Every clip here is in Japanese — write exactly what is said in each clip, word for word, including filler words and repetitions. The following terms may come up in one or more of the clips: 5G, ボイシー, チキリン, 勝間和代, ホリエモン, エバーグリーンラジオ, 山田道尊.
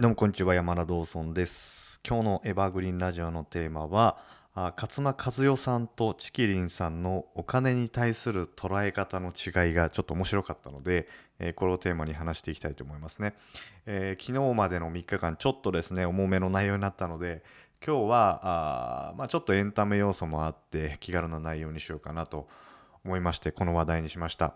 どうもこんにちは、山田道尊です。今日のエバーグリーンラジオのテーマは勝間和代さんとチキリンさんのお金に対する捉え方の違いがちょっと面白かったので、えー、これをテーマに話していきたいと思いますね、えー、昨日までのみっかかんちょっとですね重めの内容になったので、今日はあ、まあ、ちょっとエンタメ要素もあって気軽な内容にしようかなと思いまして、この話題にしました。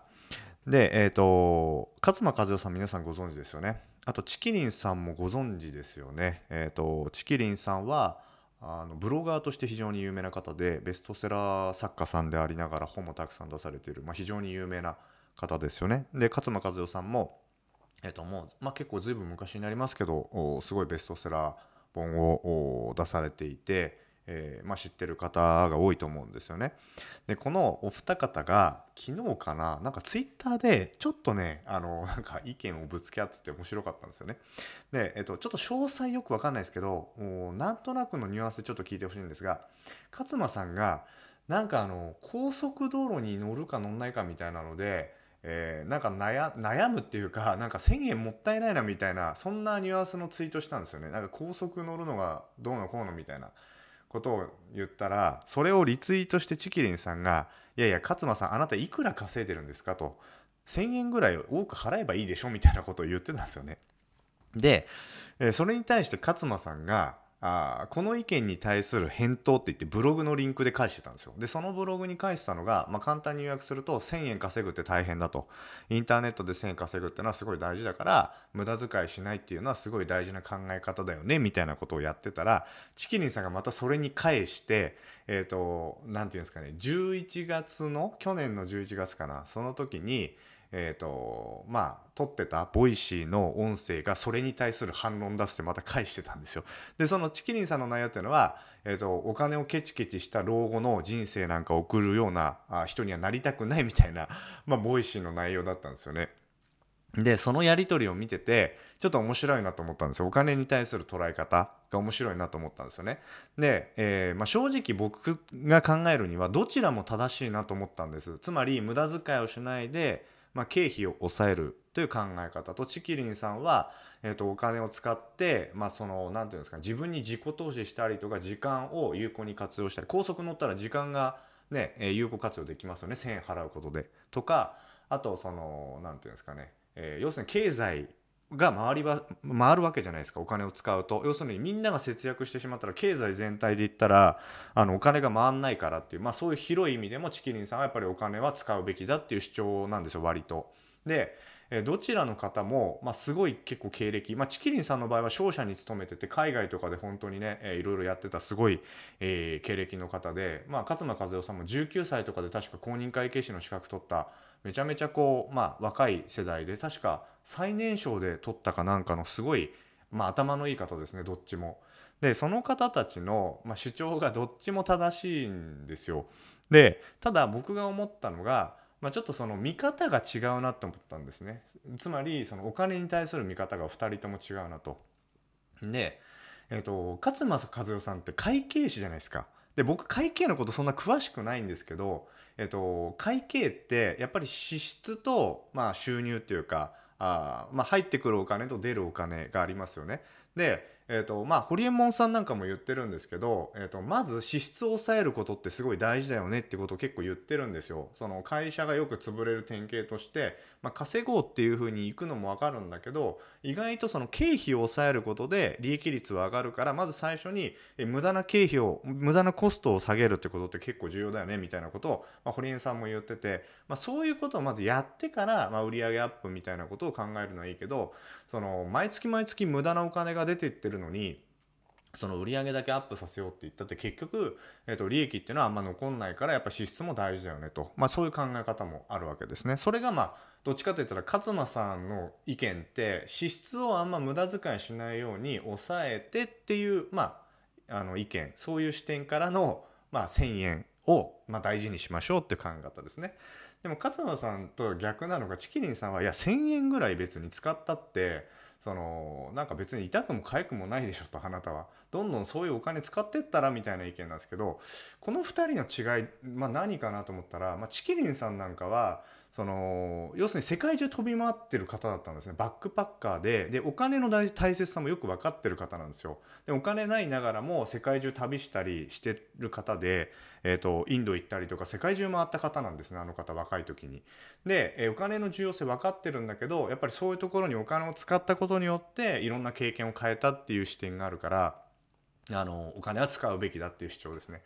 で、えーと、勝間和代さん皆さんご存知ですよね。あとチキリンさんもご存知ですよね。えーと、チキリンさんはあのブロガーとして非常に有名な方で、ベストセラー作家さんでありながら本もたくさん出されている、まあ、非常に有名な方ですよね。で、勝間和代さんも、えーと、もう、まあ、結構ずいぶん昔になりますけど、すごいベストセラー本を出されていて、えーまあ、知ってる方が多いと思うんですよね。で、このお二方が昨日かな、なんかツイッターでちょっとねあのなんか意見をぶつけ合ってて面白かったんですよね。で、えっと、ちょっと詳細よく分かんないですけど、なんとなくのニュアンスでちょっと聞いてほしいんですが、勝間さんがなんかあの高速道路に乗るか乗んないかみたいなので、えー、なんか 悩, 悩むっていうか、なんかせんえんもったいないなみたいな、そんなニュアンスのツイートしたんですよね。なんか高速乗るのがどうのこうのみたいなことを言ったら、それをリツイートしてチキリンさんが、いやいや勝間さんあなたいくら稼いでるんですかと、せんえんぐらい多く払えばいいでしょみたいなことを言ってたんですよね。で、それに対して勝間さんがあこの意見に対する返答って言ってブログのリンクで返してたんですよ。で、そのブログに返したのが、まあ、簡単に予約するとせんえん稼ぐって大変だと、インターネットでせんえん稼ぐってのはすごい大事だから、無駄遣いしないっていうのはすごい大事な考え方だよねみたいなことをやってたら、チキリンさんがまたそれに返してえっとなんていうんですかね、じゅういちがつの去年のじゅういちがつかな、その時にえーとまあ、撮ってたボイシーの音声がそれに対する反論出してまた返してたんですよ。で、そのチキリンさんの内容っていうのは、えーと、お金をケチケチした老後の人生なんか送るような人にはなりたくないみたいな、まあ、ボイシーの内容だったんですよね。で、そのやり取りを見ててちょっと面白いなと思ったんですよ。お金に対する捉え方が面白いなと思ったんですよね。で、えーまあ、正直僕が考えるにはどちらも正しいなと思ったんです。つまり無駄遣いをしないで、まあ、経費を抑えるという考え方と、チキリンさんは、えーと、お金を使って、まあ、その、なんていうんですか、自分に自己投資したりとか、時間を有効に活用したり、高速乗ったら時間がね、有効活用できますよね、せんえん払うことで。とか、あと、その、なんていうんですかね、えー、要するに経済が回りば、回るわけじゃないですか、お金を使うと。要するにみんなが節約してしまったら、経済全体で言ったら、あの、お金が回んないからっていう、まあそういう広い意味でもチキリンさんはやっぱりお金は使うべきだっていう主張なんですよ、割と。で、どちらの方も、まあ、すごい結構経歴、まあ、チキリンさんの場合は商社に勤めてて、海外とかで本当にね、えー、いろいろやってたすごい、えー、経歴の方で、まあ、勝間和代さんもじゅうきゅうさいとかで確か公認会計士の資格取った、めちゃめちゃこう、まあ、若い世代で、確か最年少で取ったかなんかのすごい、まあ、頭のいい方ですね、どっちも。で、その方たちの、まあ、主張がどっちも正しいんですよ。で、ただ僕が思ったのが、まあ、ちょっとその見方が違うなと思ったんですね。つまりそのお金に対する見方がふたりとも違うなと。で、えーと、勝間和代さんって会計士じゃないですか。で、僕会計のことそんな詳しくないんですけど、えーと、会計ってやっぱり支出と、まあ、収入っていうか、あまあ、入ってくるお金と出るお金がありますよね。で、えーとまあ、ホリエモンさんなんかも言ってるんですけど、えーと、まず支出を抑えることってすごい大事だよねってことを結構言ってるんですよ。その会社がよく潰れる典型として、まあ、稼ごうっていう風に行くのも分かるんだけど、意外とその経費を抑えることで利益率は上がるから、まず最初に無駄な経費を無駄なコストを下げるってことって結構重要だよねみたいなことを、まあ、ホリエモンさんも言ってて、まあ、そういうことをまずやってから、まあ、売上アップみたいなことを考えるのはいいけど、その毎月毎月無駄なお金が出ていってるのに、その売上だけアップさせようって言ったって結局、えーと、利益っていうのはあんま残んないから、やっぱ支出も大事だよねと、まあ、そういう考え方もあるわけですね。それがまあどっちかといったら勝間さんの意見って、支出をあんま無駄遣いしないように抑えてっていう、まあ、あの意見、そういう視点からの、まあ、せんえんを、まあ、大事にしましょうっていう考え方ですね。でも勝間さんと逆なのが、チキリンさんはいやせんえんぐらい別に使ったって、そのなんか別に痛くも痒くもないでしょと、あなたはどんどんそういうお金使ってったらみたいな意見なんですけど、このふたりの違い、まあ、何かなと思ったら、まあ、チキリンさんなんかはその要するに世界中飛び回ってる方だったんですね。バックパッカー で, でお金の大切さもよく分かってる方なんですよ。でお金ないながらも世界中旅したりしてる方で、えー、とインド行ったりとか世界中回った方なんですね、あの方若い時に。で、えー、お金の重要性分かってるんだけど、やっぱりそういうところにお金を使ったことによっていろんな経験を変えたっていう視点があるから、あのお金は使うべきだっていう主張ですね。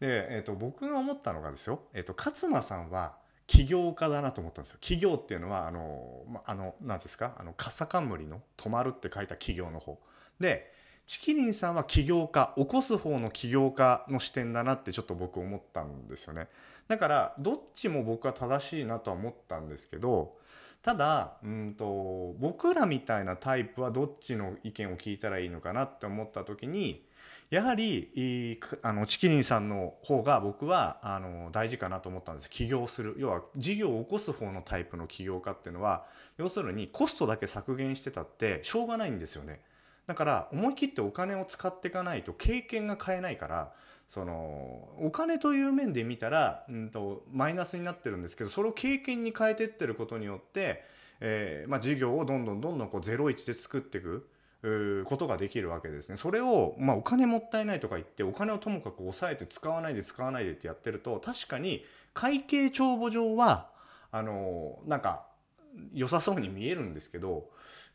で、えー、と僕が思ったのがですよ、えー、と勝間さんは起業家だなと思ったんですよ。起業っていうのはあの、ま、あの何ですか、あの笠冠の「止まる」って書いた起業の方で、チキリンさんは起業家、起こす方の起業家の視点だなってちょっと僕思ったんですよね。だからどっちも僕は正しいなとは思ったんですけど、ただうんと僕らみたいなタイプはどっちの意見を聞いたらいいのかなって思った時に、やはりあのチキリンさんの方が僕はあの大事かなと思ったんです。起業する、要は事業を起こす方のタイプの起業家っていうのは、要するにコストだけ削減してたってしょうがないんですよね。だから思い切ってお金を使っていかないと経験が買えないから、そのお金という面で見たら、うんとマイナスになってるんですけど、それを経験に変えてってることによって、えーまあ、事業をどんどんどんどんこうゼロイチで作っていくことができるわけですね。それを、まあ、お金もったいないとか言ってお金をともかく抑えて使わないで使わないでってやってると、確かに会計帳簿上はあのなんか良さそうに見えるんですけど、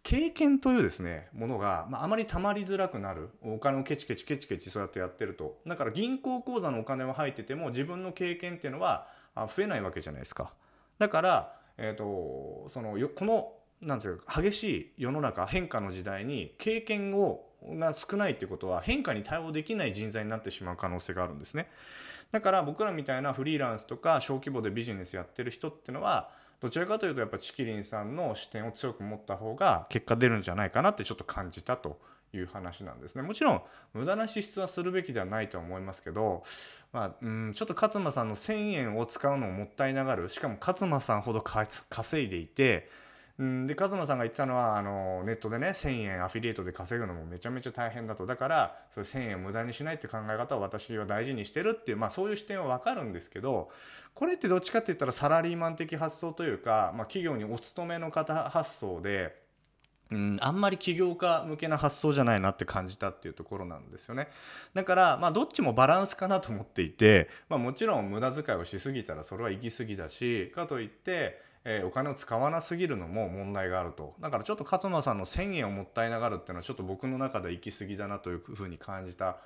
経験というですねものが、まあ、あまりたまりづらくなる。お金をケチケチケチケチそうやってやってると、だから銀行口座のお金は入ってても自分の経験っていうのは増えないわけじゃないですか。だから、えーと、そのこのなんていうか激しい世の中変化の時代に経験をが少ないってことは、変化に対応できない人材になってしまう可能性があるんですね。だから僕らみたいなフリーランスとか小規模でビジネスやってる人っていうのは、どちらかというとやっぱチキリンさんの視点を強く持った方が結果出るんじゃないかなってちょっと感じたという話なんですね。もちろん無駄な支出はするべきではないと思いますけど、まあ、うんちょっと勝間さんのせんえんを使うのをもったいながる、しかも勝間さんほど稼いでいて、でカズマさんが言ってたのはあのネットでねせんえんアフィリエイトで稼ぐのもめちゃめちゃ大変だと、だからそれせんえんを無駄にしないって考え方を私は大事にしてるっていう、まあ、そういう視点は分かるんですけど、これってどっちかって言ったらサラリーマン的発想というか、まあ、企業にお勤めの方発想で。うん、あんまり起業家向けな発想じゃないなって感じたっていうところなんですよね。だから、まあ、どっちもバランスかなと思っていて、まあ、もちろん無駄遣いをしすぎたらそれは行き過ぎだし、かといって、えー、お金を使わなすぎるのも問題があると。だからちょっと勝間さんのせんえんをもったいながるっていうのはちょっと僕の中で行き過ぎだなというふうに感じた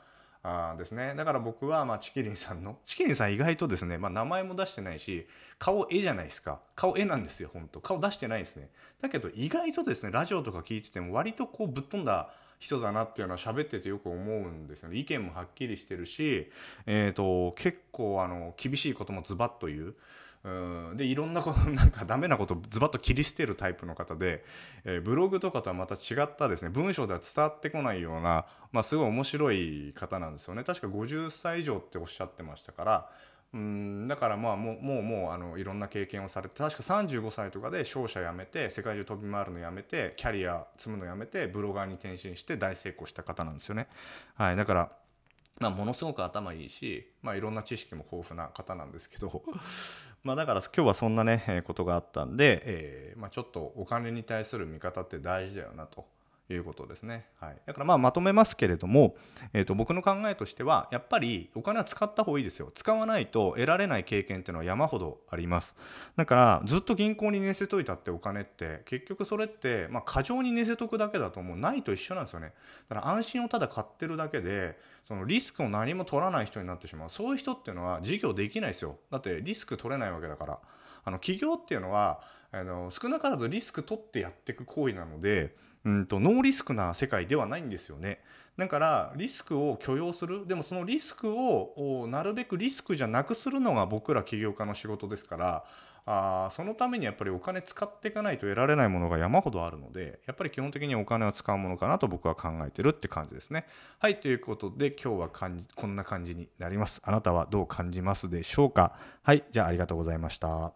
あですね。だから僕はまあチキリンさんのチキリンさん意外とですね、まあ、名前も出してないし顔絵じゃないですか。顔絵なんですよ本当。顔出してないですね。だけど意外とですねラジオとか聞いてても割とこうぶっ飛んだ人だなっていうのは喋っててよく思うんですよね。意見もはっきりしてるし、えー、と結構あの厳しいこともズバッと言う。うんでいろんなことなんかダメなことズバッと切り捨てるタイプの方で、えー、ブログとかとはまた違ったですね文章では伝わってこないような、まあ、すごい面白い方なんですよね。確かごじゅっさい以上っておっしゃってましたから、うんだからまあもうもう、もうあのいろんな経験をされて、確かさんじゅうごさいとかで商社辞めて世界中飛び回るのやめてキャリア積むのやめてブロガーに転身して大成功した方なんですよね。はい、だからまあ、ものすごく頭いいし、まあ、いろんな知識も豊富な方なんですけどまあだから今日はそんなね、えー、ことがあったんで、えーまあ、ちょっとお金に対する見方って大事だよなということですね。はい、だからまあまとめますけれども、えー、と僕の考えとしてはやっぱりお金は使った方がいいですよ。使わないと得られない経験っていうのは山ほどあります。だからずっと銀行に寝せといたってお金って結局それってまあ過剰に寝せとくだけだともうないと一緒なんですよね。だから安心をただ買ってるだけでそのリスクを何も取らない人になってしまう。そういう人っていうのは事業できないですよ。だってリスク取れないわけだから。あの起業っていうのはあの少なからずリスク取ってやっていく行為なので、うんとノーリスクな世界ではないんですよね。だからリスクを許容する。でもそのリスクをなるべくリスクじゃなくするのが僕ら起業家の仕事ですから、あそのためにやっぱりお金使っていかないと得られないものが山ほどあるので、やっぱり基本的にお金は使うものかなと僕は考えてるって感じですね。はい、ということで今日は感じこんな感じになります。あなたはどう感じますでしょうか。はい、じゃあありがとうございました。